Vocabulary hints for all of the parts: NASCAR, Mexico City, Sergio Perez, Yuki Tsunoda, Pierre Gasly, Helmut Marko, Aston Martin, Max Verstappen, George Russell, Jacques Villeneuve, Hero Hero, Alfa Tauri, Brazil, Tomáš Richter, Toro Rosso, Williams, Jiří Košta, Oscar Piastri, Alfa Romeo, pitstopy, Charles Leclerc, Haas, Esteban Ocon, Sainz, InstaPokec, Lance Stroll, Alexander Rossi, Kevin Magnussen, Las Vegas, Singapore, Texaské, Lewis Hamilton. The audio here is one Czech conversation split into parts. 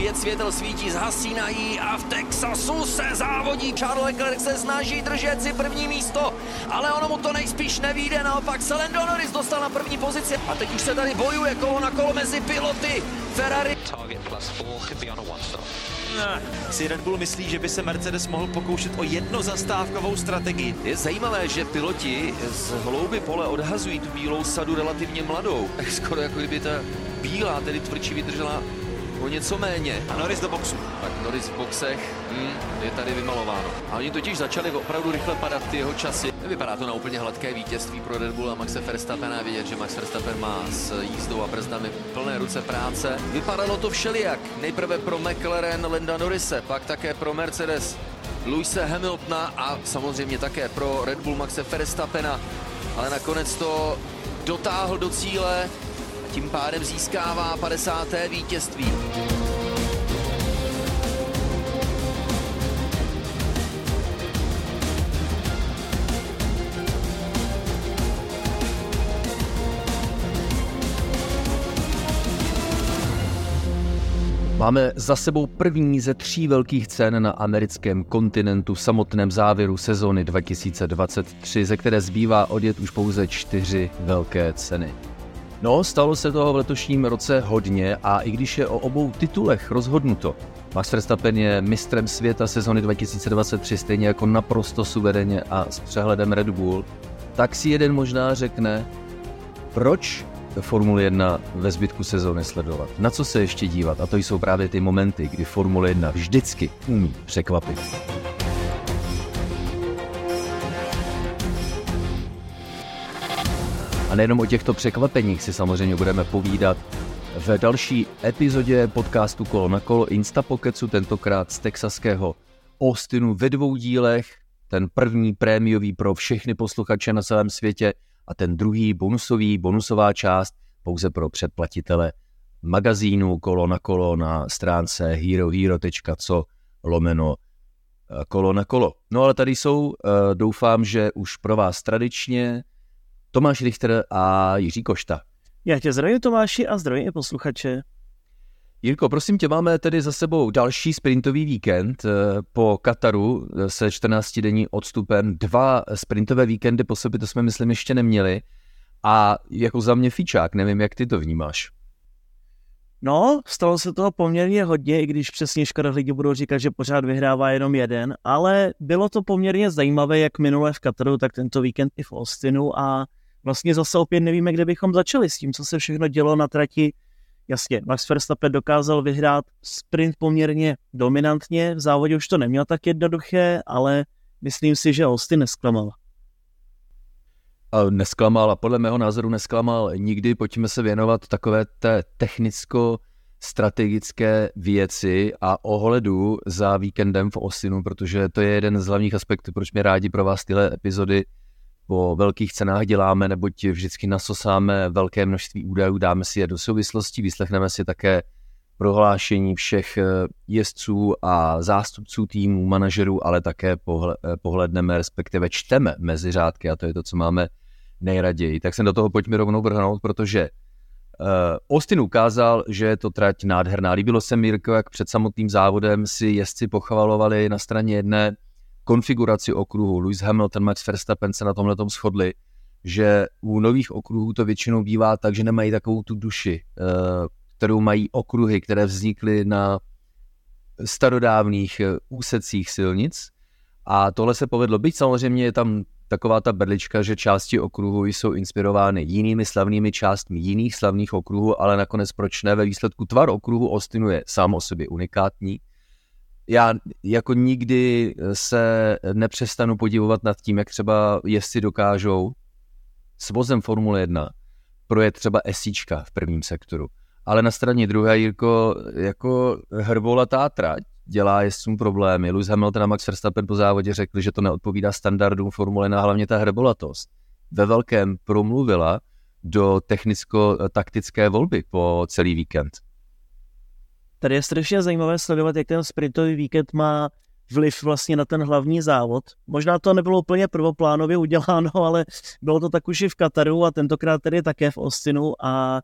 svět světel svítí, zhasínají a v Texasu se závodí. Charles Leclerc se snaží držet si první místo, ale ono mu to nejspíš nevyjde, naopak se Lando Norris dostal na první pozici. A teď už se tady bojuje kolo na kolo mezi piloty Ferrari. Si Red Bull myslí, že by se Mercedes mohl pokoušet o jednozastávkovou strategii. Je zajímavé, že piloti z hlouby pole odhazují tu bílou sadu relativně mladou. Skoro jako kdyby ta bílá tedy tvrdší vydržela o něco méně. A Norris do boxu. Tak Norris v boxech je tady vymalováno. A oni totiž začali opravdu rychle padat ty jeho časy. Vypadá to na úplně hladké vítězství pro Red Bull a Maxe Verstappena. Vidět, že Max Verstappen má s jízdou a brzdami plné ruce práce. Vypadalo to všelijak. Nejprve pro McLaren Landa Norrise, pak také pro Mercedes Lewise Hamiltona a samozřejmě také pro Red Bull Maxe Verstappena. Ale nakonec to dotáhl do cíle. Tím pádem získává 50. vítězství. Máme za sebou první ze 3 velkých cen na americkém kontinentu v samotném závěru sezóny 2023, ze které zbývá odjet už pouze 4 velké ceny. No, stalo se toho v letošním roce hodně a i když je o obou titulech rozhodnuto, Max Verstappen je mistrem světa sezony 2023 stejně jako naprosto suverénně a s přehledem Red Bull, tak si jeden možná řekne, proč Formule 1 ve zbytku sezóny sledovat, na co se ještě dívat, a to jsou právě ty momenty, kdy Formule 1 vždycky umí překvapit. A nejenom o těchto překvapeních si samozřejmě budeme povídat v další epizodě podcastu Kolo na kolo Instapokecu, tentokrát z texaského Austinu ve 2 dílech. Ten první prémiový pro všechny posluchače na celém světě a ten druhý bonusová část pouze pro předplatitele magazínu Kolo na kolo na stránce herohero.co/kolonakolo. No ale tady jsou, doufám, že už pro vás tradičně, Tomáš Richter a Jiří Košta. Já tě zdravím, Tomáši, a zdravím i posluchače. Jirko, prosím tě, máme tedy za sebou další sprintový víkend po Kataru se 14-denní odstupem. 2 sprintové víkendy po sobě, to jsme, myslím, ještě neměli. A jako za mě fičák, nevím, jak ty to vnímáš. No, stalo se toho poměrně hodně, i když přesně škaredlíky budou říkat, že pořád vyhrává jenom jeden, ale bylo to poměrně zajímavé, jak minule v Kataru, tak tento víkend i v Austinu a vlastně zase opět nevíme, kde bychom začali s tím, co se všechno dělo na trati. Jasně, Max Verstappen dokázal vyhrát sprint poměrně dominantně, v závodě už to neměl tak jednoduché, ale myslím si, že Austin nesklamal. A podle mého názoru nesklamal nikdy. Pojďme se věnovat takové té technicko-strategické věci a ohledu za víkendem v Austinu, protože to je jeden z hlavních aspektů, proč mě rádi pro vás tyhle epizody po velkých cenách děláme, neboť vždycky nasosáme velké množství údajů, dáme si je do souvislostí, vyslechneme si také prohlášení všech jezdců a zástupců týmů, manažerů, ale také pohledneme, respektive čteme mezi řádky, a to je to, co máme nejraději. Tak se do toho pojďme rovnou vrhnout, protože Austin ukázal, že je to trať nádherná. Líbilo se mi, Jirko, jak před samotným závodem si jezdci pochvalovali na straně jedné konfiguraci okruhu. Lewis Hamilton, Max Verstappen se na tomhletom shodli, že u nových okruhů to většinou bývá tak, že nemají takovou tu duši, kterou mají okruhy, které vznikly na starodávných úsecích silnic. A tohle se povedlo. Byť samozřejmě je tam taková ta berlička, že části okruhu jsou inspirovány jinými slavnými částmi jiných slavných okruhů, ale nakonec proč ne, ve výsledku tvar okruhu Austinu je sám o sobě unikátní. Já jako nikdy se nepřestanu podivovat nad tím, jak třeba jezdci dokážou s vozem Formule 1 projet třeba esíčka v prvním sektoru. Ale na straně druhé, Jirko, jako hrbolatá trať dělá jezdcům problémy. Lewis Hamilton a Max Verstappen po závodě řekli, že to neodpovídá standardům Formule 1, hlavně ta hrbolatost ve velkém promluvila do technicko-taktické volby po celý víkend. Tady je strašně zajímavé sledovat, jak ten sprintový víkend má vliv vlastně na ten hlavní závod. Možná to nebylo úplně prvoplánově uděláno, ale bylo to tak už i v Kataru a tentokrát tedy také v Austinu a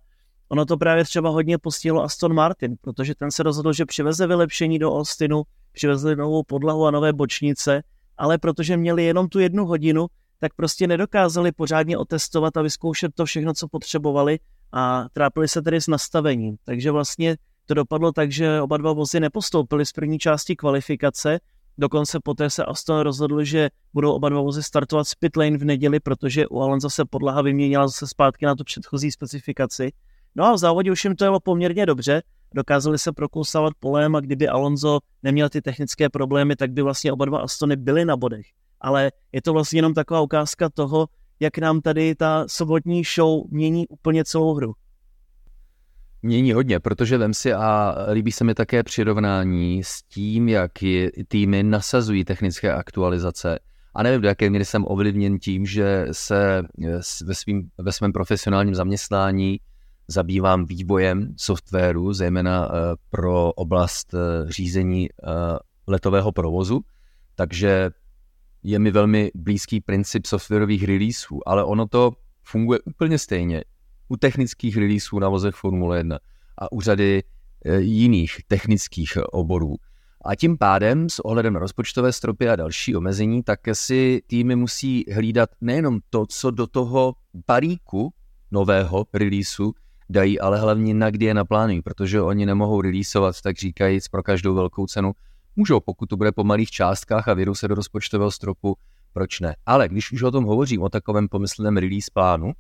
Ono to právě třeba hodně postihlo Aston Martin, protože ten se rozhodl, že přiveze vylepšení do Austinu, přivezli novou podlahu a nové bočnice, ale protože měli jenom tu 1 hodinu, tak prostě nedokázali pořádně otestovat a vyzkoušet to všechno, co potřebovali, a trápili se tedy s nastavením. Takže vlastně to dopadlo tak, že oba dva vozy nepostoupili z první části kvalifikace, dokonce poté se Aston rozhodl, že budou oba dva vozy startovat z pit lane v neděli, protože u Alonsa se podlaha vyměnila zase zpátky na tu předchozí specifikaci. No a v závodě už jim to jelo poměrně dobře, dokázali se prokousávat polem, a kdyby Alonso neměl ty technické problémy, tak by vlastně oba dva Astony byly na bodech. Ale je to vlastně jenom taková ukázka toho, jak nám tady ta sobotní show mění úplně celou hru. Mění hodně, protože vem si, a líbí se mi také přirovnání s tím, jak týmy nasazují technické aktualizace. A nevím, do jaké míry jsem ovlivněn tím, že se ve svém profesionálním zaměstnání zabývám vývojem softwaru, zejména pro oblast řízení letového provozu. Takže je mi velmi blízký princip softwarových releaseů, ale ono to funguje úplně stejně u technických releaseů na vozech Formule 1 a u řady jiných technických oborů. A tím pádem s ohledem na rozpočtové stropy a další omezení, tak si týmy musí hlídat nejenom to, co do toho balíku nového releaseu dají, ale hlavně na kdy je naplánují, protože oni nemohou releaseovat, tak říkajíc, pro každou velkou cenu. Můžou, pokud to bude po malých částkách a vědou se do rozpočtového stropu, proč ne. Ale když už o tom hovořím, o takovém pomysleném release plánu,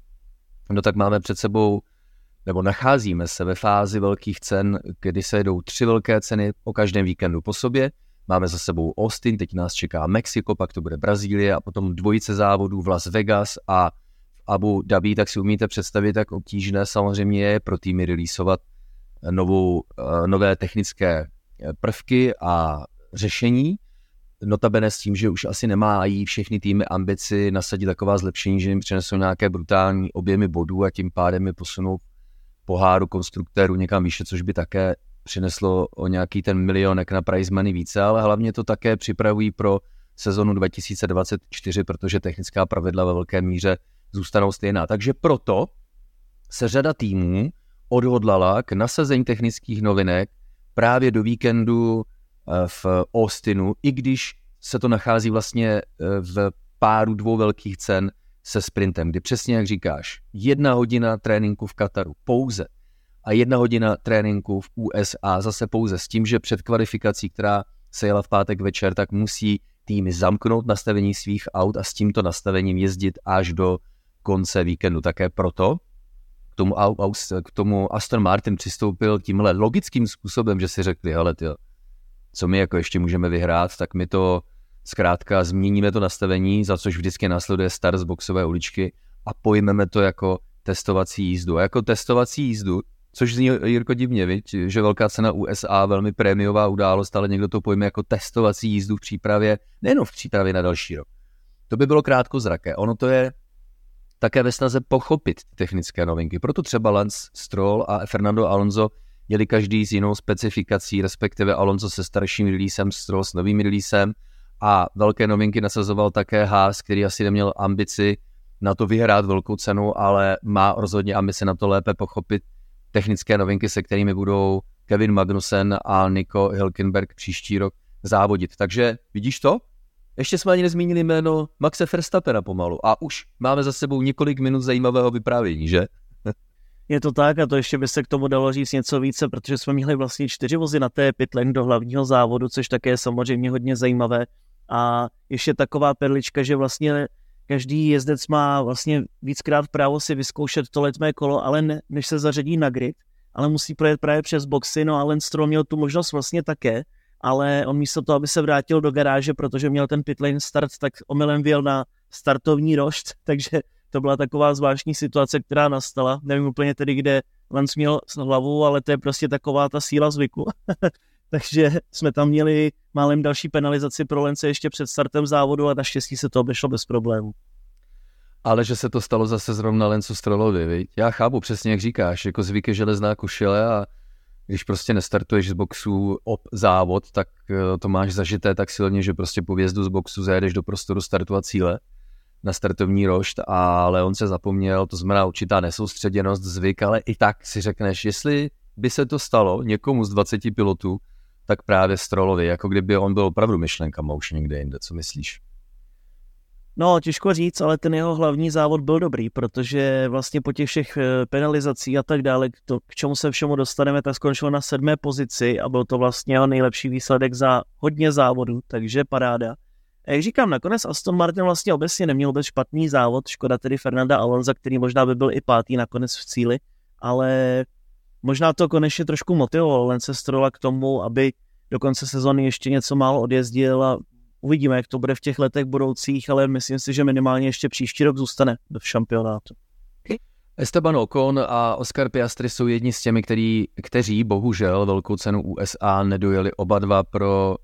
no tak máme před sebou, nebo nacházíme se ve fázi velkých cen, kdy se jedou 3 velké ceny o každém víkendu po sobě. Máme za sebou Austin, teď nás čeká Mexiko, pak to bude Brazílie a potom 2 závodů v Las Vegas a v Abu Dhabi, tak si umíte představit, jak obtížné samozřejmě je pro týmy releaseovat nové technické prvky a řešení, notabene s tím, že už asi nemají všechny týmy ambici nasadit taková zlepšení, že jim přinesou nějaké brutální objemy bodů a tím pádem je posunou poháru konstruktérů někam výše, což by také přineslo o nějaký ten milionek na prize money více, ale hlavně to také připravují pro sezonu 2024, protože technická pravidla ve velké míře zůstanou stejná. Takže proto se řada týmů odhodlala k nasazení technických novinek právě do víkendu v Austinu, i když se to nachází vlastně v páru 2 velkých cen se sprintem, kdy přesně jak říkáš, 1 hodina tréninku v Kataru pouze a 1 hodina tréninku v USA zase pouze, s tím, že před kvalifikací, která se jela v pátek večer, tak musí týmy zamknout nastavení svých aut a s tímto nastavením jezdit až do konce víkendu. Také proto k tomu Aston Martin přistoupil tímhle logickým způsobem, že si řekli, hele ty, co my jako ještě můžeme vyhrát, tak my to zkrátka změníme to nastavení, za což vždycky následuje start z boxové uličky a pojmeme to jako testovací jízdu. A jako testovací jízdu, což zní, Jirko, divně, viď, že velká cena USA, velmi prémiová událost, ale někdo to pojme jako testovací jízdu v přípravě, nejenom v přípravě na další rok. To by bylo krátkozraké. Ono to je také ve snaze pochopit technické novinky. Proto třeba Lance Stroll a Fernando Alonso jeli každý s jinou specifikací, respektive Alonso se starším releasem, Stroll s novým releasem, a velké novinky nasazoval také Haas, který asi neměl ambici na to vyhrát velkou cenu, ale má rozhodně ambici na to lépe pochopit technické novinky, se kterými budou Kevin Magnussen a Nico Hülkenberg příští rok závodit. Takže vidíš to? Ještě jsme ani nezmínili jméno Maxe Verstappena pomalu a už máme za sebou několik minut zajímavého vyprávění, že? Je to tak, a to ještě by se k tomu dalo říct něco více, protože jsme měli vlastně 4 vozy na té pitlane do hlavního závodu, což také je samozřejmě hodně zajímavé. A ještě taková perlička, že vlastně každý jezdec má vlastně víckrát právo si vyzkoušet to letmé kolo, ale ne, než se zařadí na grid, ale musí projet právě přes boxy. No a Lance Stroll měl tu možnost vlastně také, ale on místo toho, aby se vrátil do garáže, protože měl ten pitlane start, tak omylem vjel na startovní rošt, takže to byla taková zvláštní situace, která nastala. Nevím úplně tedy, kde Lance měl s hlavou, ale to je prostě taková ta síla zvyku. Takže jsme tam měli málem další penalizaci pro Lance ještě před startem závodu a naštěstí se to obešlo bez problémů. Ale že se to stalo zase zrovna Lance Strollovi, viď? Já chápu přesně, jak říkáš, jako zvyk je železná košile a když prostě nestartuješ z boxu ob závod, tak to máš zažité tak silně, že prostě po vjezdu z boxu zajedeš do prostoru startu a cíle. na startovní rošt, ale on se zapomněl, to znamená určitá nesoustředěnost, zvyk, ale i tak si řekneš, jestli by se to stalo někomu z 20 pilotů, tak právě Strollovi, jako kdyby on byl opravdu myšlenkama už někde jinde, co myslíš? No, těžko říct, ale ten jeho hlavní závod byl dobrý, protože vlastně po těch všech penalizacích a tak dále, k čemu se všemu dostaneme, tak skončil na 7. pozici a byl to vlastně jeho nejlepší výsledek za hodně závodů, takže paráda. A jak říkám, nakonec Aston Martin vlastně obecně neměl vůbec špatný závod, škoda tedy Fernanda Alonsa, který možná by byl i pátý nakonec v cíli, ale možná to konečně trošku motivovalo Lance Strolla k tomu, aby do konce sezóny ještě něco málo odjezdil a uvidíme, jak to bude v těch letech budoucích, ale myslím si, že minimálně ještě příští rok zůstane v šampionátu. Esteban Ocon a Oscar Piastri jsou jedni z těmi, kteří bohužel velkou cenu USA nedojeli oba dva pro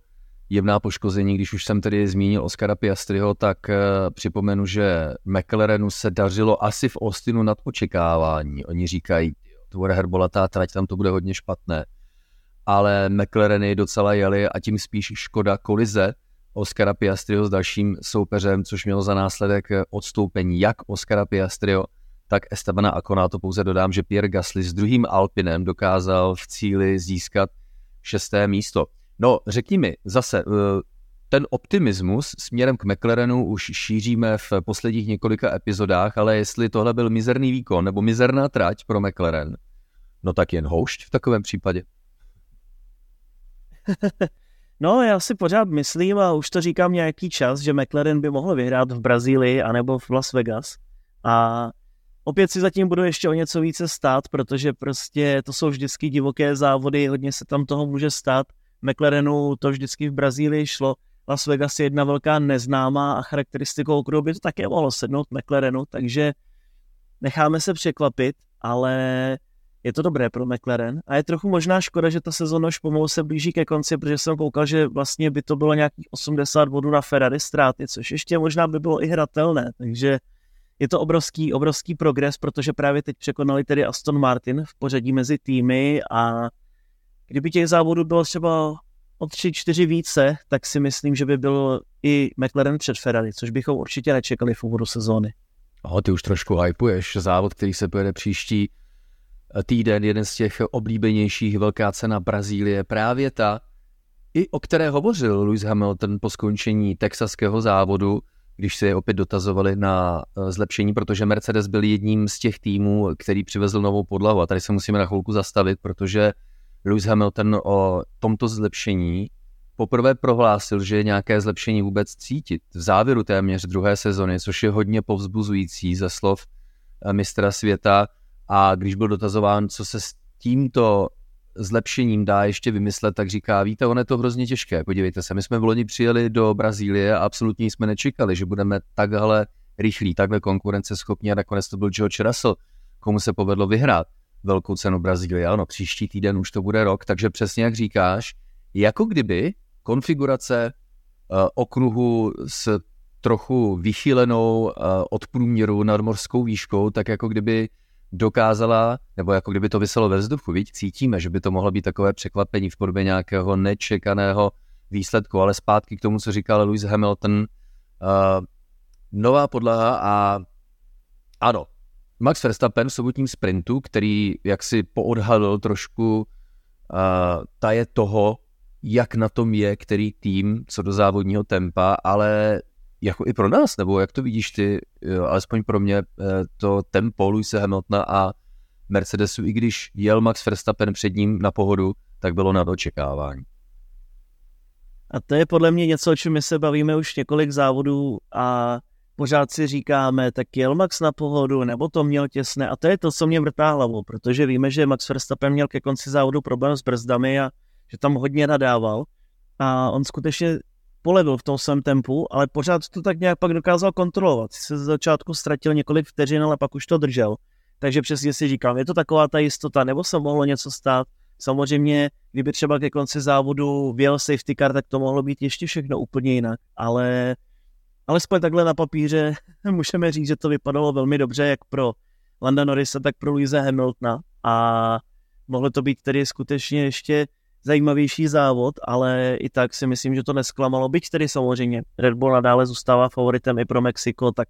jemná poškození. Když už jsem tedy zmínil Oscara Piastriho, tak připomenu, že McLarenu se dařilo asi v Austinu nad očekávání. Oni říkají, tvore herbolatá trať, tam to bude hodně špatné. Ale McLareny docela jeli a tím spíš škoda kolize Oscara Piastriho s dalším soupeřem, což mělo za následek odstoupení jak Oscara Piastriho, tak Estebana Ocona. To pouze dodám, že Pierre Gasly s druhým Alpinem dokázal v cíli získat 6. místo. No, řekni mi, zase, ten optimismus směrem k McLarenu už šíříme v posledních několika epizodách, ale jestli tohle byl mizerný výkon nebo mizerná trať pro McLaren, no tak jen houšť v takovém případě. No, já si pořád myslím a už to říkám nějaký čas, že McLaren by mohl vyhrát v Brazílii anebo v Las Vegas. A opět si zatím budu ještě o něco více stát, protože prostě to jsou vždycky divoké závody, hodně se tam toho může stát. McLarenu to vždycky v Brazílii šlo. Las Vegas je jedna velká neznámá a charakteristikou kdo by to také mohlo sednout McLarenu, takže necháme se překvapit, ale je to dobré pro McLaren a je trochu možná škoda, že ta sezóna už pomalu se blíží ke konci, protože jsem koukal, že vlastně by to bylo nějakých 80 bodů na Ferrari ztráty, což ještě možná by bylo i hratelné, takže je to obrovský progres, protože právě teď překonali tedy Aston Martin v pořadí mezi týmy a kdyby těch závodů bylo třeba o 3-4 více, tak si myslím, že by byl i McLaren před Ferrari, což bychom určitě nečekali v úvodu sezóny. Ty už trošku hypuješ závod, který se pojede příští týden, jeden z těch oblíbenějších, velká cena Brazílie, právě ta, i o které hovořil Lewis Hamilton po skončení texaského závodu, když se je opět dotazovali na zlepšení, protože Mercedes byl jedním z těch týmů, který přivezl novou podlahu. A tady se musíme na chvilku zastavit, protože Lewis Hamilton o tomto zlepšení poprvé prohlásil, že nějaké zlepšení vůbec cítit v závěru téměř druhé sezony, což je hodně povzbuzující ze slov mistra světa. A když byl dotazován, co se s tímto zlepšením dá ještě vymyslet, tak říká, víte, ono je to hrozně těžké, podívejte se, my jsme v loni přijeli do Brazílie a absolutně jsme nečekali, že budeme takhle rychlí, takhle konkurenceschopní a nakonec to byl George Russell, komu se povedlo vyhrát velkou cenu Brazílie, ano, příští týden už to bude rok, takže přesně jak říkáš, jako kdyby konfigurace okruhu s trochu vychýlenou od průměru nadmořskou výškou, tak jako kdyby dokázala, nebo jako kdyby to viselo ve vzduchu, víc cítíme, že by to mohlo být takové překvapení v podobě nějakého nečekaného výsledku, ale zpátky k tomu, co říkal Lewis Hamilton, nová podlaha a ano, Max Verstappen v sobotním sprintu, který jaksi poodhalil trošku taje toho, jak na tom je, který tým, co do závodního tempa, ale jako i pro nás, nebo jak to vidíš ty, alespoň pro mě, to tempo Lewise Hamiltona a Mercedesu, i když jel Max Verstappen před ním na pohodu, tak bylo nad očekávání. A to je podle mě něco, o čem my se bavíme už několik závodů a pořád si říkáme, tak jel Max na pohodu, nebo to měl těsné. A to je to, co mě vrtá hlavou, protože víme, že Max Verstappen měl ke konci závodu problém s brzdami a že tam hodně nadával. A on skutečně polevil v tom svém tempu, ale pořád to tak nějak pak dokázal kontrolovat. Se z začátku ztratil několik vteřin, ale pak už to držel. Takže přesně si říkám, je to taková ta jistota, nebo se mohlo něco stát. Samozřejmě, kdyby třeba ke konci závodu vyjel safety car, tak to mohlo být ještě všechno úplně jinak. Ale alespoň takhle na papíře můžeme říct, že to vypadalo velmi dobře, jak pro Landa Norrisa, tak pro Lewise Hamiltona. A mohlo to být tedy skutečně ještě zajímavější závod, ale i tak si myslím, že to nesklamalo. Byť tedy samozřejmě Red Bull nadále zůstává favoritem i pro Mexiko, tak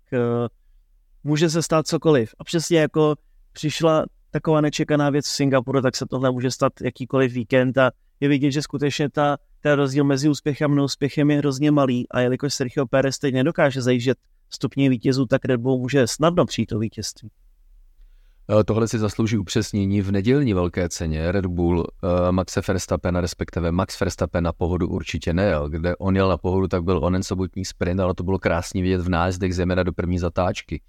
může se stát cokoliv. A přesně jako přišla taková nečekaná věc v Singapuru, tak se tohle může stát jakýkoliv víkend a je vidět, že skutečně ten rozdíl mezi úspěchem a neúspěchem je hrozně malý a jelikož Sergio Perez teď nedokáže zajíždět stupně vítězů, tak Red Bull může snadno přijít to vítězství. Tohle si zaslouží upřesnění v nedělní velké ceně Red Bull Maxe Verstappena, respektive Max Verstappen na pohodu určitě nejel. Kde on jel na pohodu, tak byl onen sobotní sprint, ale to bylo krásně vidět v nájezdech zejména do první zatáčky,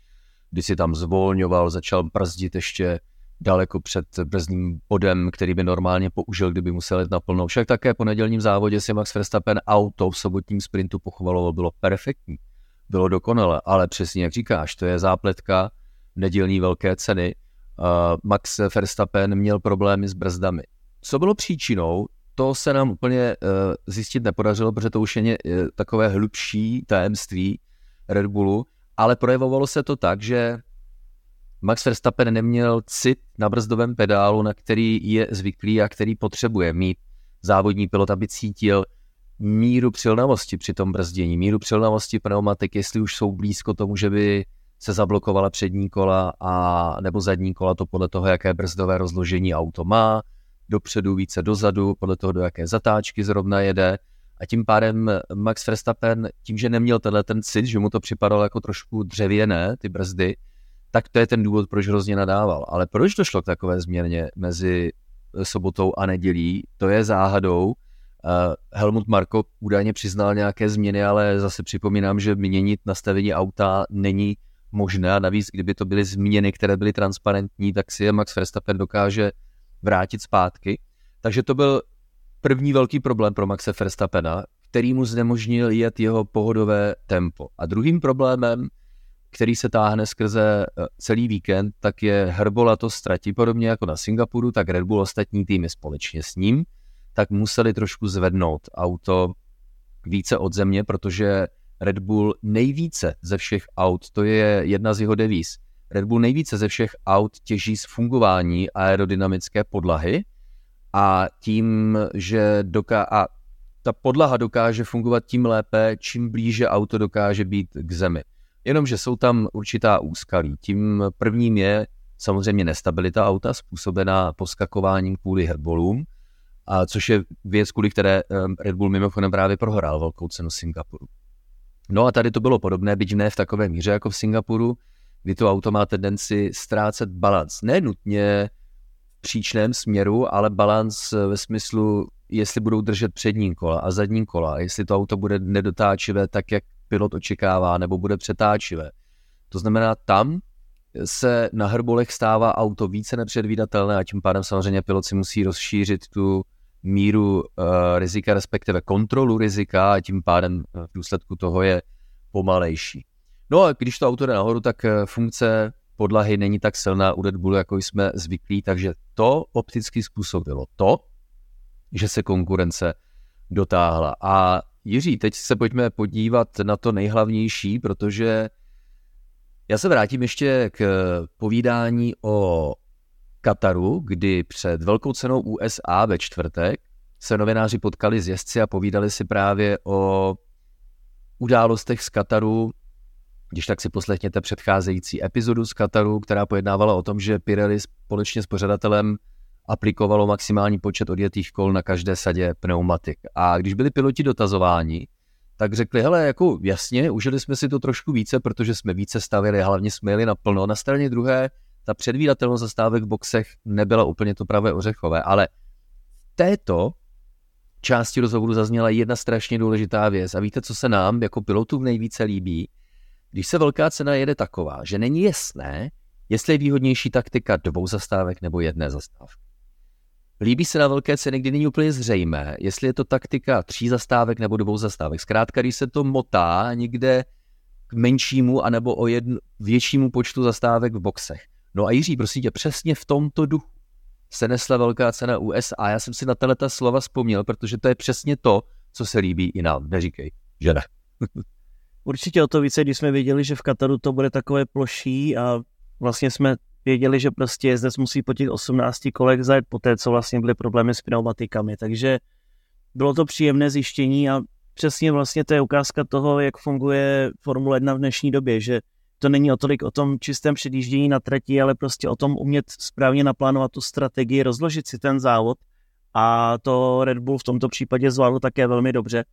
kdy si tam zvolňoval, začal brzdit ještě daleko před brzdním bodem, který by normálně použil, kdyby musel jet naplno. Však také po nedělním závodě si Max Verstappen auto v sobotním sprintu pochvaloval, bylo perfektní, bylo dokonalé, ale přesně jak říkáš, to je zápletka nedělní velké ceny. Max Verstappen měl problémy s brzdami. Co bylo příčinou, to se nám úplně zjistit nepodařilo, protože to už je takové hlubší tajemství Red Bullu, ale projevovalo se to tak, že Max Verstappen neměl cit na brzdovém pedálu, na který je zvyklý a který potřebuje mít závodní pilot, aby cítil míru přilnavosti při tom brzdění, míru přilnavosti pneumatik, jestli už jsou blízko tomu, že by se zablokovala přední kola a nebo zadní kola, to podle toho, jaké brzdové rozložení auto má, dopředu více dozadu, podle toho, do jaké zatáčky zrovna jede. A tím pádem Max Verstappen, tím, že neměl tenhle ten cit, že mu to připadalo jako trošku dřevěné, ty brzdy, tak to je ten důvod, proč hrozně nadával. Ale proč došlo k takové změně mezi sobotou a nedělí, to je záhadou. Helmut Marko údajně přiznal nějaké změny, ale zase připomínám, že měnit nastavení auta není možné. Navíc, kdyby to byly změny, které byly transparentní, tak si je Max Verstappen dokáže vrátit zpátky. Takže to byl první velký problém pro Maxe Verstappena, který mu znemožnil jet jeho pohodové tempo. A druhým problémem, který se táhne skrze celý víkend, tak je hrbolatost ztratí. Podobně jako na Singapuru, tak Red Bull ostatní týmy společně s ním, tak museli trošku zvednout auto více od země, protože Red Bull nejvíce ze všech aut, to je jedna z jeho devíz, Red Bull nejvíce ze všech aut těží z fungování aerodynamické podlahy a tím, že ta podlaha dokáže fungovat tím lépe, čím blíže auto dokáže být k zemi. Jenomže jsou tam určitá úskalí. Tím prvním je samozřejmě nestabilita auta způsobená poskakováním kvůli headballům, a což je věc, kvůli které Red Bull mimochodem právě prohrál velkou cenu Singapuru. No a tady to bylo podobné, byť ne v takové míře jako v Singapuru, kdy to auto má tendenci ztrácet balans. Ne nutně v příčném směru, ale balans ve smyslu, jestli budou držet přední kola a zadní kola, jestli to auto bude nedotáčivé tak, jak pilot očekává, nebo bude přetáčivé. To znamená, tam se na hrbolech stává auto více nepředvídatelné a tím pádem samozřejmě pilot si musí rozšířit tu míru rizika, respektive kontrolu rizika a tím pádem v důsledku toho je pomalejší. No a když to auto jde nahoru, tak funkce podlahy není tak silná u Red Bullu, jako jsme zvyklí, takže to opticky způsobilo to, že se konkurence dotáhla. A Jiří, teď se pojďme podívat na to nejhlavnější, protože já se vrátím ještě k povídání o Kataru, kdy před velkou cenou USA ve čtvrtek se novináři potkali s jezdci a povídali si právě o událostech z Kataru. Když tak si poslechněte předcházející epizodu z Kataru, která pojednávala o tom, že Pirelli společně s pořadatelem aplikovalo maximální počet odjetých kol na každé sadě pneumatik. A když byli piloti dotazováni, tak řekli, hele, jako jasně, užili jsme si to trošku více, protože jsme více stavili, hlavně jsme jeli naplno. Na straně druhé, ta předvídatelnost zastávek v boxech nebyla úplně to pravé ořechové, ale v této části rozhovoru zazněla jedna strašně důležitá věc. A víte, co se nám jako pilotům nejvíce líbí? Když se velká cena jede taková, že není jasné, jestli je výhodnější taktika 2 zastávek nebo 1 zastávky. Líbí se na velké ceny, kdy není úplně zřejmé, jestli je to taktika 3 zastávek nebo 2 zastávek. Zkrátka, když se to motá někde k menšímu anebo o většímu počtu zastávek v boxech. No a Jiří, prosím tě, přesně v tomto duchu se nesla velká cena USA. Já jsem si na tato slova vzpomněl, protože to je přesně to, co se líbí i nám. Neříkej, že ne. Určitě o to více, když jsme věděli, že v Kataru to bude takové ploší a vlastně jsme věděli, že prostě jezdec musí po těch 18 kolech zajet poté, co vlastně byly problémy s pneumatikami. Takže bylo to příjemné zjištění a přesně vlastně to je ukázka toho, jak funguje Formule 1 v dnešní době, že to není o tolik o tom čistém předjíždění na trati, ale prostě o tom umět správně naplánovat tu strategii, rozložit si ten závod, a to Red Bull v tomto případě zvládl také velmi dobře.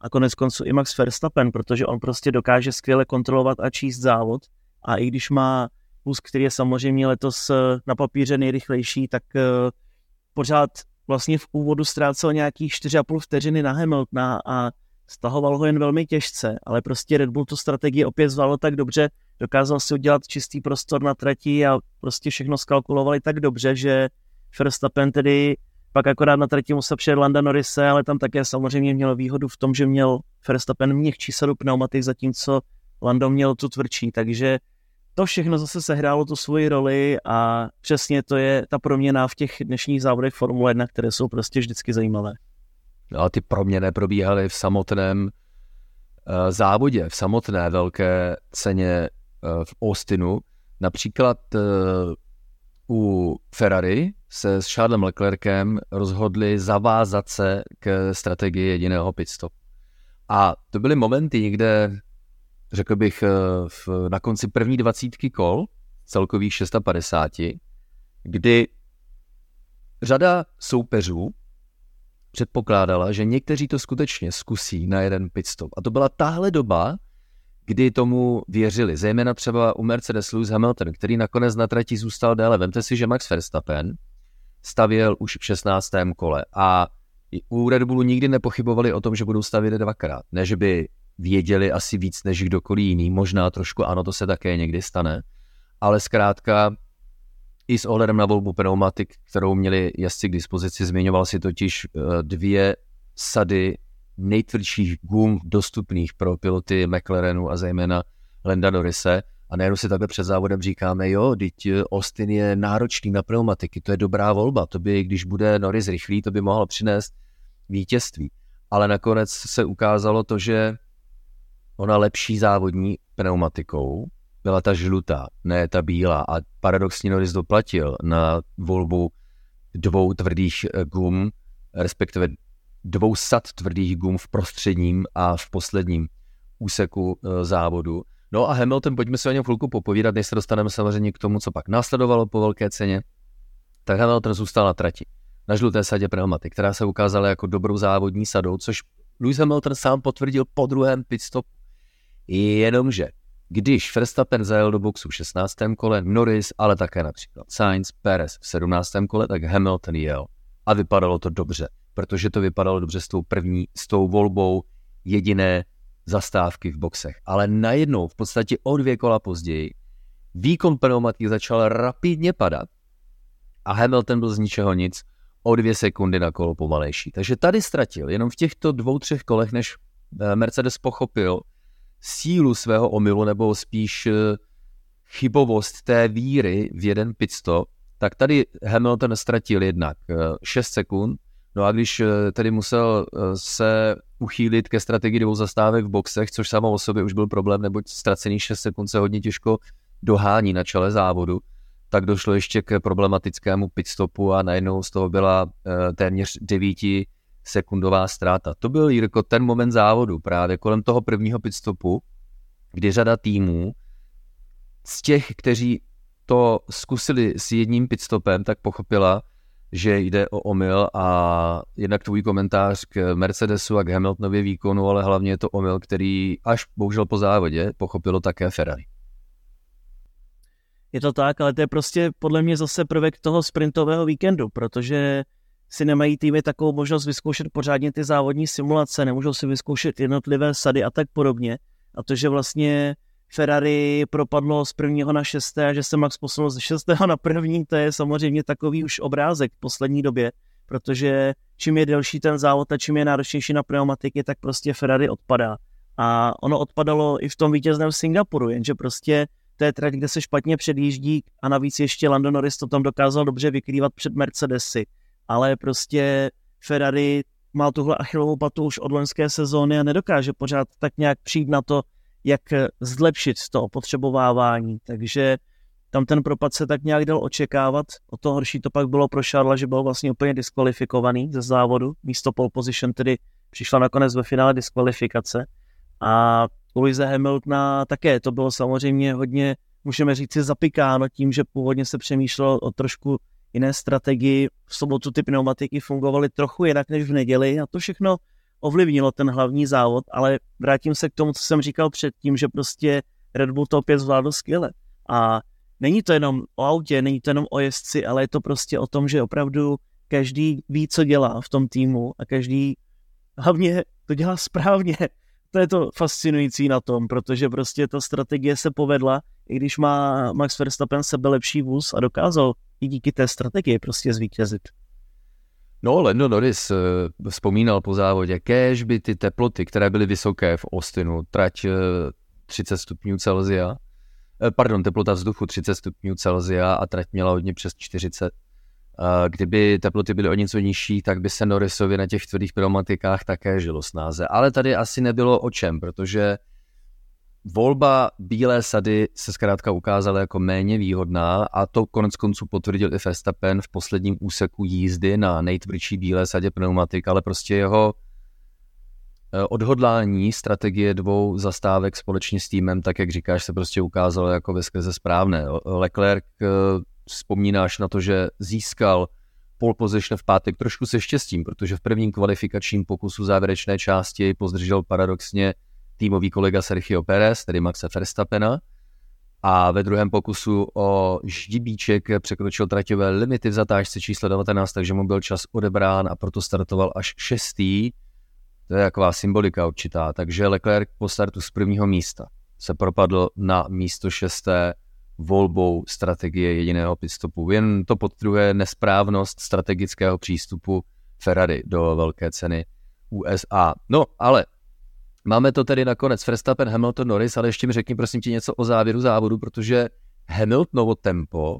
A konec konců i Max Verstappen, protože on prostě dokáže skvěle kontrolovat a číst závod, a i když má vůz, který je samozřejmě letos na papíře nejrychlejší, tak pořád vlastně v úvodu ztrácel nějakých 4,5 vteřiny na Hamiltona a stahoval ho jen velmi těžce, ale prostě Red Bull tu strategii opět zvládl tak dobře, dokázal si udělat čistý prostor na trati a prostě všechno skalkulovali tak dobře, že Verstappen tedy pak akorát na trati musel přejet Landa Norrise, ale tam také samozřejmě měl výhodu v tom, že měl Verstappen měkčí sadu pneumatik, zatímco Lando měl tu tvrdší, takže to všechno zase sehrálo tu svoji roli a přesně to je ta proměna v těch dnešních závodech Formule 1, které jsou prostě vždycky zajímavé. No a ty proměny probíhaly v samotném závodě, v samotné velké ceně v Austinu. Například u Ferrari se s Charlesem Leclercem rozhodli zavázat se k strategii jediného pitstop. A to byly momenty, kde řekl bych na konci první 20 kol, celkových 650, kdy řada soupeřů předpokládala, že někteří to skutečně zkusí na jeden pitstop. A to byla tahle doba, kdy tomu věřili, zejména třeba u Mercedes Lewis Hamilton, který nakonec na trati zůstal déle. Vemte si, že Max Verstappen stavěl už v 16. kole a u Red Bullu nikdy nepochybovali o tom, že budou stavět dvakrát. Ne, že by věděli asi víc než kdokoliv jiný, možná trošku, ano, to se také někdy stane. Ale zkrátka i s ohledem na volbu pneumatik, kterou měli jezdci k dispozici, zmiňoval si totiž dvě sady nejtvrdších gum dostupných pro piloty McLarenu a zejména Landa Norrise. A nejenom si takhle před závodem říkáme, jo, teď Austin je náročný na pneumatiky, to je dobrá volba, to by, když bude Norris rychlý, to by mohlo přinést vítězství. Ale nakonec se ukázalo to, že ona lepší závodní pneumatikou byla ta žlutá, ne ta bílá. A paradoxně Norris doplatil na volbu dvou tvrdých gum, respektive dvou sad tvrdých gum v prostředním a v posledním úseku závodu. No a Hamilton, pojďme si o něm chvilku popovídat, než se dostaneme samozřejmě k tomu, co pak následovalo po velké ceně. Tak Hamilton zůstal na trati, na žluté sadě pneumatik, která se ukázala jako dobrou závodní sadou, což Lewis Hamilton sám potvrdil po druhém pitstopu. Jenomže když Verstappen zajel do boxu v 16. kole, Norris, ale také například Sainz, Perez v 17. kole, tak Hamilton jel. A vypadalo to dobře, protože to vypadalo dobře s tou první, s tou volbou jediné zastávky v boxech. Ale najednou, v podstatě o 2 kola později, výkon pneumatiky začal rapidně padat a Hamilton byl z ničeho nic o 2 sekundy na kolo pomalejší. Takže tady ztratil jenom v těchto 2-3 kolech, než Mercedes pochopil sílu svého omylu, nebo spíš chybovost té víry v jeden pitstop, tak tady Hamilton ztratil jednak 6 sekund, no a když tedy musel se uchýlit ke strategii dvou zastávek v boxech, což samo o sobě už byl problém, neboť ztracených 6 sekund se hodně těžko dohání na čele závodu, tak došlo ještě k problematickému pitstopu a najednou z toho byla téměř 9 sekundová ztráta. To byl, Jirko, ten moment závodu právě kolem toho prvního pitstopu, kdy řada týmů z těch, kteří to zkusili s jedním pitstopem, tak pochopila, že jde o omyl, a jednak tvůj komentář k Mercedesu a k Hamiltonově výkonu, ale hlavně je to omyl, který až bohužel po závodě pochopilo také Ferrari. Je to tak, ale to je prostě podle mě zase prvek toho sprintového víkendu, protože si nemají týmy takovou možnost vyzkoušet pořádně ty závodní simulace, nemůžou si vyzkoušet jednotlivé sady a tak podobně. A to, že vlastně Ferrari propadlo z 1. na 6. a že se Max posunul z 6. na 1, to je samozřejmě takový už obrázek v poslední době, protože čím je delší ten závod a čím je náročnější na pneumatiky, tak prostě Ferrari odpadá. A ono odpadalo i v tom vítězném Singapuru, jenže prostě to je trať, kde se špatně předjíždí, a navíc ještě Lando Norris to tam dokázal dobře vykrývat před Mercedesy. Ale prostě Ferrari má tuhle achillovou patu už od loňské sezóny a nedokáže pořád tak nějak přijít na to, jak zlepšit to opotřebovávání. Takže tam ten propad se tak nějak dal očekávat. O to horší to pak bylo pro Charlesa, že byl vlastně úplně diskvalifikovaný ze závodu. Místo pole position tedy přišla nakonec ve finále diskvalifikace. A Lewise Hamiltona také to bylo samozřejmě hodně, můžeme říct, zapikáno tím, že původně se přemýšlelo o trošku jiné strategii. V sobotu ty pneumatiky fungovaly trochu jinak než v neděli a to všechno ovlivnilo ten hlavní závod, ale vrátím se k tomu, co jsem říkal předtím, že prostě Red Bull to opět zvládl skvěle. A není to jenom o autě, není to jenom o jezdci, ale je to prostě o tom, že opravdu každý ví, co dělá v tom týmu a každý hlavně to dělá správně. To je to fascinující na tom, protože prostě ta strategie se povedla, i když má Max Verstappen sebe lepší vůz a dokázal i díky té strategii prostě zvítězit. No, Lando Norris vzpomínal po závodě, kéž by ty teploty, které byly vysoké v Austinu, trať 30 stupňů Celsia, pardon, teplota vzduchu 30 stupňů Celsia a trať měla hodně přes 40. Kdyby teploty byly o něco nižší, tak by se Norrisovi na těch tvrdých pneumatikách také žilo snáze. Ale tady asi nebylo o čem, protože volba bílé sady se zkrátka ukázala jako méně výhodná a to koneckonců potvrdil i Verstappen v posledním úseku jízdy na nejtvrdší bílé sadě pneumatik, ale prostě jeho odhodlání strategie dvou zastávek společně s týmem, tak jak říkáš, se prostě ukázalo jako veskrze správné. Leclerc, vzpomínáš na to, že získal pole position v pátek trošku se štěstím, protože v prvním kvalifikačním pokusu závěrečné části pozdržel paradoxně týmový kolega Sergio Perez, tedy Maxe Verstappena, a ve druhém pokusu o ždibíček překročil traťové limity v zatáčce číslo 19, takže mu byl čas odebrán a proto startoval až 6. To je taková symbolika určitá, takže Leclerc po startu z prvního místa se propadl na místo 6. volbou strategie jediného pitstopu. Jen to podtrhuje nesprávnost strategického přístupu Ferrari do velké ceny USA. No, ale máme to tedy nakonec Verstappen, Hamilton, Norris, ale ještě mi řekni prosím ti něco o závěru závodu, protože Hamiltonovo tempo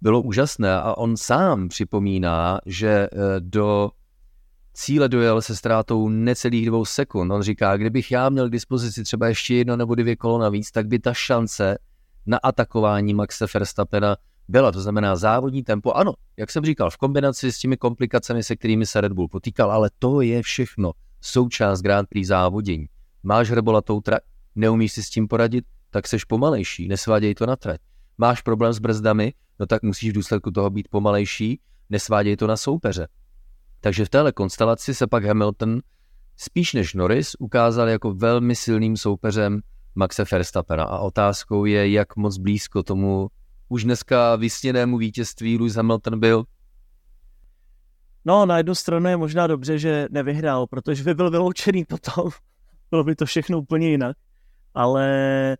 bylo úžasné a on sám připomíná, že do cíle dojel se ztrátou necelých 2 sekund. On říká, kdybych já měl k dispozici třeba ještě 1 nebo 2 kolo navíc, tak by ta šance na atakování Maxe Verstappena byla, to znamená závodní tempo. Ano, jak jsem říkal, v kombinaci s těmi komplikacemi, se kterými se Red Bull potýkal, ale to je všechno součást Grand Prix závodění. Máš hrbolatou trať, neumíš si s tím poradit, tak seš pomalejší, nesváděj to na trať. Máš problém s brzdami, no tak musíš v důsledku toho být pomalejší, nesváděj to na soupeře. Takže v téhle konstelaci se pak Hamilton spíš než Norris ukázal jako velmi silným soupeřem Maxe Verstappena a otázkou je, jak moc blízko tomu už dneska vysněnému vítězství Lewis Hamilton byl. No, na jednu stranu je možná dobře, že nevyhrál, protože by byl vyloučený potom. Bylo by to všechno úplně jinak, ale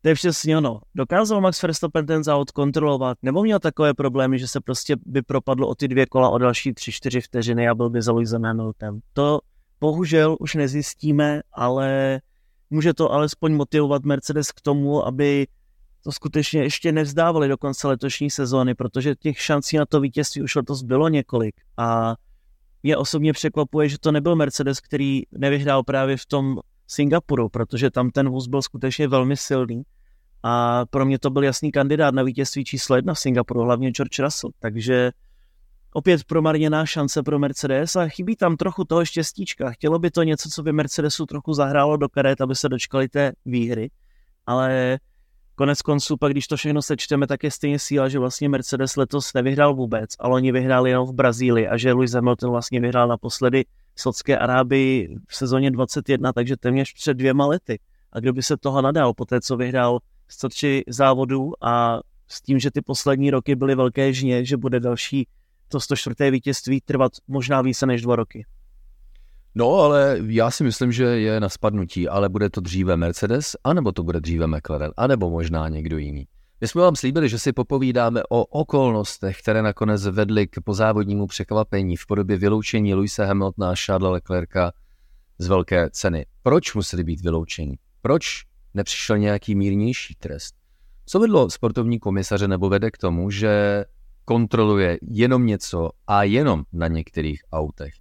to je přesně ono. Dokázal Max Verstappen ten závod kontrolovat, nebo měl takové problémy, že se prostě by propadlo o ty 2 kola o další 3-4 vteřiny a byl by za Lewisem Hamiltonem. To bohužel už nezjistíme, ale může to alespoň motivovat Mercedes k tomu, aby to skutečně ještě nevzdávali do konce letošní sezóny, protože těch šancí na to vítězství už letos bylo několik. A mě osobně překvapuje, že to nebyl Mercedes, který nevyhrál právě v tom Singapuru, protože tam ten vůz byl skutečně velmi silný. A pro mě to byl jasný kandidát na vítězství číslo 1 v Singapuru, hlavně George Russell. Takže opět promarněná šance pro Mercedes a chybí tam trochu toho štěstíčka. Chtělo by to něco, co by Mercedesu trochu zahrálo do karet, aby se dočkali té výhry, ale konec konců pak, když to všechno sečteme, tak je stejně síla, že vlastně Mercedes letos nevyhrál vůbec, ale oni vyhráli jenom v Brazílii a že Lewis Hamilton vlastně vyhrál naposledy v Saudské Arábii v sezóně 21, takže téměř před 2 lety. A kdo by se toho nadal po té, co vyhrál 103 závodů a s tím, že ty poslední roky byly velké žně, že bude další to 104. vítězství trvat možná více než 2 roky. No, ale já si myslím, že je na spadnutí, ale bude to dříve Mercedes, anebo to bude dříve McLaren, anebo možná někdo jiný. My jsme vám slíbili, že si popovídáme o okolnostech, které nakonec vedly k pozávodnímu překvapení v podobě vyloučení Lewise Hamiltona a Charlese Leclerca z velké ceny. Proč museli být vyloučeni? Proč nepřišel nějaký mírnější trest? Co vedlo sportovní komisaře nebo vede k tomu, že kontroluje jenom něco a jenom na některých autech.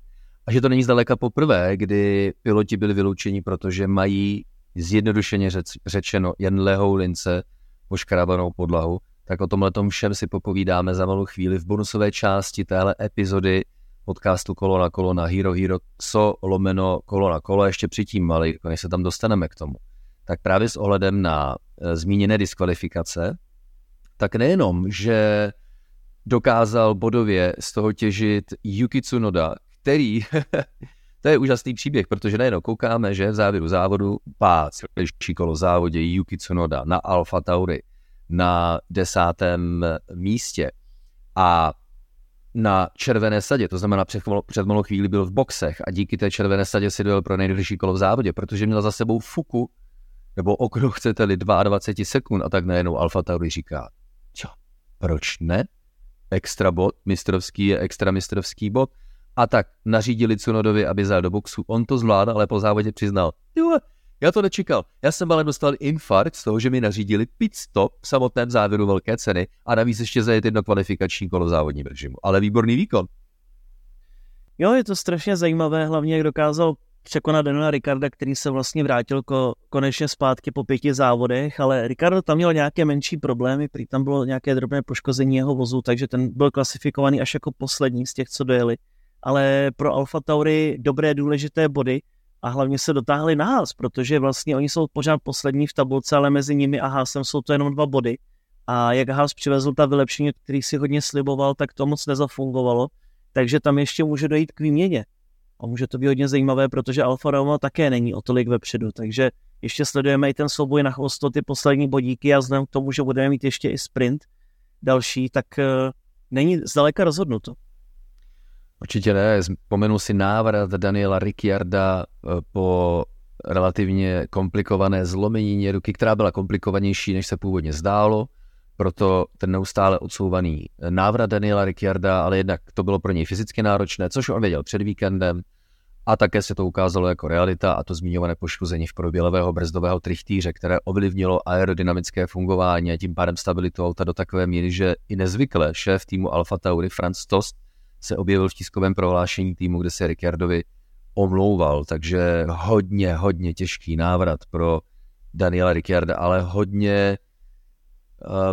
A že to není zdaleka poprvé, kdy piloti byli vyloučeni, protože mají zjednodušeně řečeno jen lehou lince poškrábanou podlahu tak o tomhletom všem si popovídáme za malou chvíli v bonusové části téhle epizody podcastu Kolo na kolo na Hero Hero, co/kolonakolo na kolo. Ještě předtím, mali, než se tam dostaneme k tomu, tak právě s ohledem na zmíněné diskvalifikace, tak nejenom, že dokázal bodově z toho těžit Yuki Tsunoda, který, to je úžasný příběh, protože nejenom koukáme, že v závěru závodu pác, když kolo závodě Yuki Tsunoda na Alfa Tauri na 10. místě a na červené sadě, to znamená před malou chvíli byl v boxech a díky té červené sadě si dojel pro nejrychlejší kolo v závodě, protože měl za sebou fuku, nebo okruh, chcete-li, 22 sekund a tak najednou Alfa Tauri říká, co, proč ne? Extra bod, mistrovský je extra mistrovský bod a tak nařídili Tsunodovi, aby zajel do boxu, on to zvládl, ale po závodě přiznal, jo, já to nečekal, já jsem ale dostal infarkt z toho, že mi nařídili pit stop v samotném závěru velké ceny a navíc ještě zajet jedno kvalifikační kolo v závodním režimu, ale výborný výkon. Jo, je to strašně zajímavé, hlavně jak dokázal překonat Daniela Ricciarda, který se vlastně vrátil konečně zpátky po 5 závodech, ale Ricciardo tam měl nějaké menší problémy, prý tam bylo nějaké drobné poškození jeho vozu, takže ten byl klasifikovaný až jako poslední z těch, co dojeli. Ale pro Alfa Tauri dobré důležité body a hlavně se dotáhli na Haas, protože vlastně oni jsou pořád poslední v tabulce, ale mezi nimi a Haasem jsou to jenom 2 body. A jak Haas přivezl ta vylepšení, který si hodně sliboval, tak to moc nezafungovalo, takže tam ještě může dojít k výměně. A může to být hodně zajímavé, protože Alfa Romeo také není o tolik vepředu, takže ještě sledujeme i ten souboj na chvostu, ty poslední bodíky a vzhledem k tomu, že budeme mít ještě i sprint další, tak není zdaleka rozhodnuto. Určitě ne, vzpomenu si návrat Daniela Ricciarda po relativně komplikované zlomenině ruky, která byla komplikovanější, než se původně zdálo, proto ten neustále odsouvaný návrat Daniela Ricciarda, ale jednak to bylo pro něj fyzicky náročné, což on věděl před víkendem a také se to ukázalo jako realita a to zmiňované poškození v podobě levého brzdového trichtýře, které ovlivnilo aerodynamické fungování a tím pádem stabilitu auta do takové míry, že i nezvykle šéf týmu Alfa Tauri Franz Tost se objevil v tiskovém prohlášení týmu, kde se Ricciardovi omlouval, takže hodně těžký návrat pro Daniela Ricciarda, ale hodně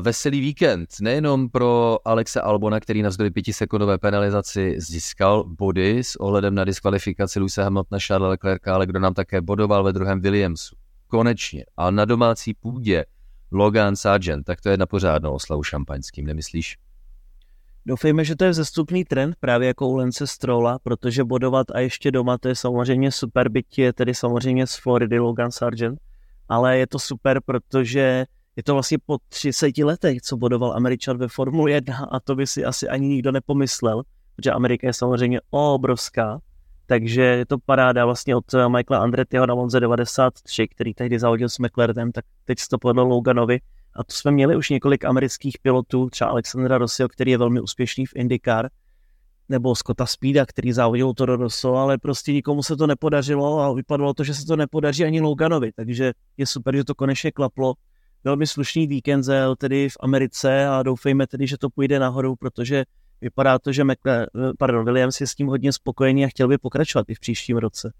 veselý víkend, nejenom pro Alexe Albona, který navzdory 5sekundové penalizaci získal body s ohledem na diskvalifikaci Lewise Hamiltona, Charlesa Leclerca, ale kdo nám také bodoval ve druhém Williamsu. Konečně. A na domácí půdě Logan Sargent, tak to je na pořádnou oslavu šampaňským, nemyslíš? Doufejme, že to je vzestupný trend právě jako u Lance Strolla, protože bodovat a ještě doma to je samozřejmě super, byť je tedy samozřejmě z Floridy Logan Sargent, ale je to super, protože je to vlastně po 30 letech, co bodoval Američan ve Formule 1 a to by si asi ani nikdo nepomyslel, protože Amerika je samozřejmě obrovská, takže je to paráda vlastně od Michaela Andrettiho na Monze 93, který tehdy závodil s McLarenem, tak teď se to povedlo Loganovi a to jsme měli už několik amerických pilotů, třeba Alexandra Rossiho, který je velmi úspěšný v IndyCar, nebo Scotta Speeda, který závodil Toro Rosso, ale prostě nikomu se to nepodařilo a vypadalo to, že se to nepodaří ani Loganovi, takže je super, že to konečně klaplo. Velmi slušný víkend tedy v Americe a doufejme tedy, že to půjde nahoru, protože vypadá to, že Williams je s tím hodně spokojený a chtěl by pokračovat i v příštím roce.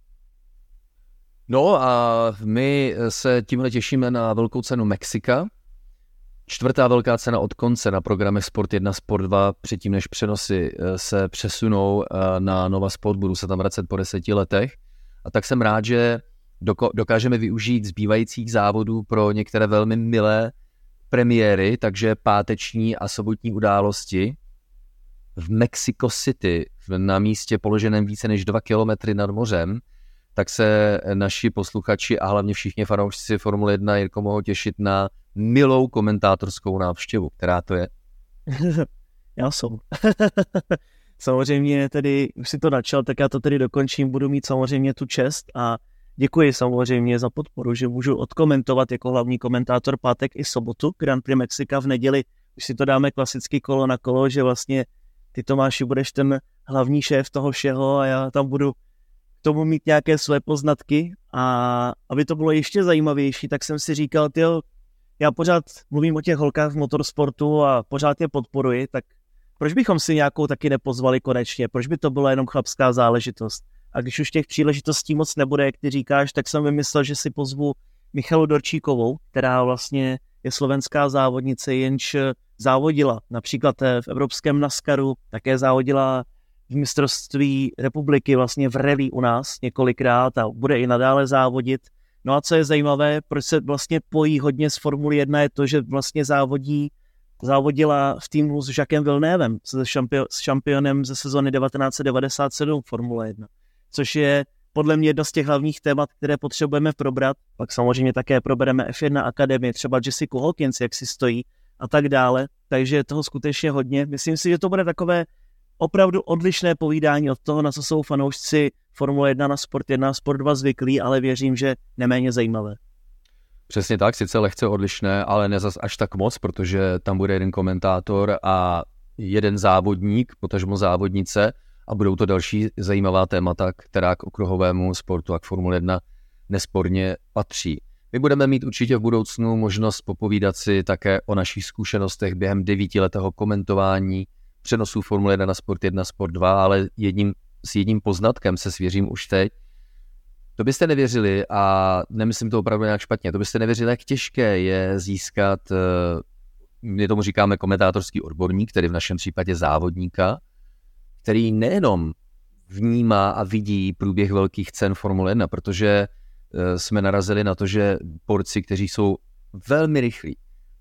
No a my se tímhle těšíme na velkou cenu Mexika. 4. velká cena od konce na programech Sport 1, Sport 2, předtím než přenosy se přesunou na Nova Sport, budu se tam vracet po 10 letech. A tak jsem rád, že dokážeme využít zbývajících závodů pro některé velmi milé premiéry, takže páteční a sobotní události v Mexico City, na místě položeném více než 2 kilometry nad mořem, tak se naši posluchači a hlavně všichni fanoušci Formule 1 Jirko mohou těšit na milou komentátorskou návštěvu, která to je. Já jsem. Samozřejmě tedy, už si to načal, tak já to tedy dokončím, budu mít samozřejmě tu čest a děkuji samozřejmě za podporu, že můžu odkomentovat jako hlavní komentátor pátek i sobotu Grand Prix Mexika, v neděli už si to dáme klasicky kolo na kolo, že vlastně ty, Tomáši, budeš ten hlavní šéf toho všeho a já tam budu k tomu mít nějaké své poznatky a aby to bylo ještě zajímavější, tak jsem si říkal, tyjo, já pořád mluvím o těch holkách v motorsportu a pořád je podporuji, tak proč bychom si nějakou taky nepozvali konečně, proč by to byla jenom chlapská záležitost? A když už těch příležitostí moc nebude, jak ty říkáš, tak jsem vymyslel, že si pozvu Michalu Dorčíkovou, která vlastně je slovenská závodnice, jenž závodila. Například v evropském NASCARu také závodila v mistrovství republiky vlastně v rally u nás několikrát a bude i nadále závodit. No a co je zajímavé, proč se vlastně pojí hodně s Formuli 1, je to, že vlastně závodila v týmu s Jacquesem Villeneuve, s šampionem ze sezony 1997 Formule 1, což je podle mě jedno z těch hlavních témat, které potřebujeme probrat. Pak samozřejmě také probereme F1 akademie, třeba Jessica Hawkins, jak si stojí a tak dále. Takže je toho skutečně hodně. Myslím si, že to bude takové opravdu odlišné povídání od toho, na co jsou fanoušci Formule 1 na Sport 1 a Sport 2 zvyklí, ale věřím, že neméně zajímavé. Přesně tak, sice lehce odlišné, ale ne zas až tak moc, protože tam bude jeden komentátor a jeden závodník, potažmo závodnice, a budou to další zajímavá témata, která k okruhovému sportu a k Formule 1 nesporně patří. My budeme mít určitě v budoucnu možnost popovídat si také o našich zkušenostech během 9letého komentování přenosů Formule 1 na Sport 1, Sport 2, ale s jedním poznatkem se svěřím už teď. To byste nevěřili, a nemyslím to opravdu nějak špatně, to byste nevěřili, jak těžké je získat, my tomu říkáme komentátorský odborník, tedy v našem případě závodníka, který nejenom vnímá a vidí průběh velkých cen Formule 1, protože jsme narazili na to, že borci, kteří jsou velmi rychlí,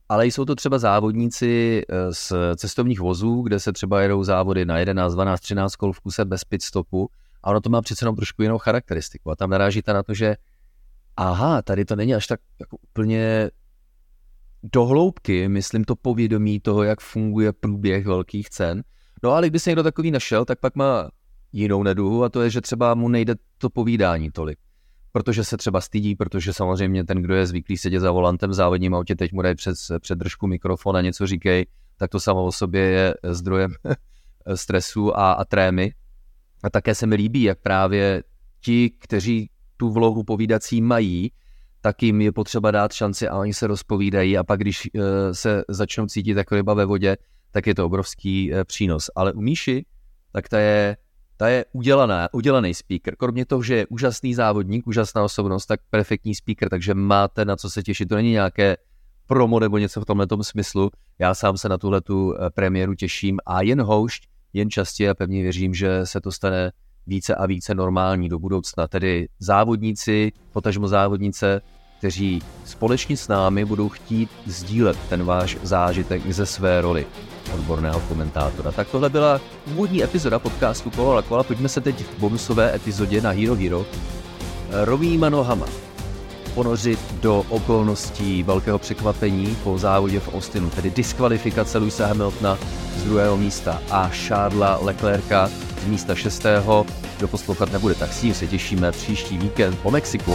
ale jsou to třeba závodníci z cestovních vozů, kde se třeba jedou závody na 11, 12, 13 kol v kuse bez pitstopu, a ono to má přece jenom trošku jinou charakteristiku. A tam narážíte na to, že aha, tady to není až tak jako úplně do hloubky, myslím to povědomí toho, jak funguje průběh velkých cen. No ale kdyby se někdo takový našel, tak pak má jinou neduhu, a to je, že třeba mu nejde to povídání tolik. Protože se třeba stydí, protože samozřejmě ten, kdo je zvyklý sedět za volantem v závodním autě, teď mu dají před držku mikrofon a něco říkej, tak to samo o sobě je zdrojem stresu a trémy. A také se mi líbí, jak právě ti, kteří tu vlohu povídací mají, tak jim je potřeba dát šanci a oni se rozpovídají, a pak když se začnou cítit jako ryba ve vodě, tak je to obrovský přínos. Ale u Míši, tak ta je udělaný speaker. Kromě toho, že je úžasný závodník, úžasná osobnost, tak perfektní speaker, takže máte na co se těšit. To není nějaké promo nebo něco v tomhletom smyslu. Já sám se na tuhletu premiéru těším a jen houšť, jen častěji, a pevně věřím, že se to stane více a více normální do budoucna. Tedy závodníci, potažmo závodnice, kteří společně s námi budou chtít sdílet ten váš zážitek ze své roli odborného komentátora. Tak tohle byla úvodní epizoda podcastu Kolo na kola. Pojďme se teď v bonusové epizodě na Hero Hero rovnýma nohama ponořit do okolností velkého překvapení po závodě v Austinu, tedy diskvalifikace Lewise Hamiltona z 2. místa a Charlesa Leclerca z místa 6. Kdo poslouchat nebude, tak s ním se těšíme příští víkend po Mexiku.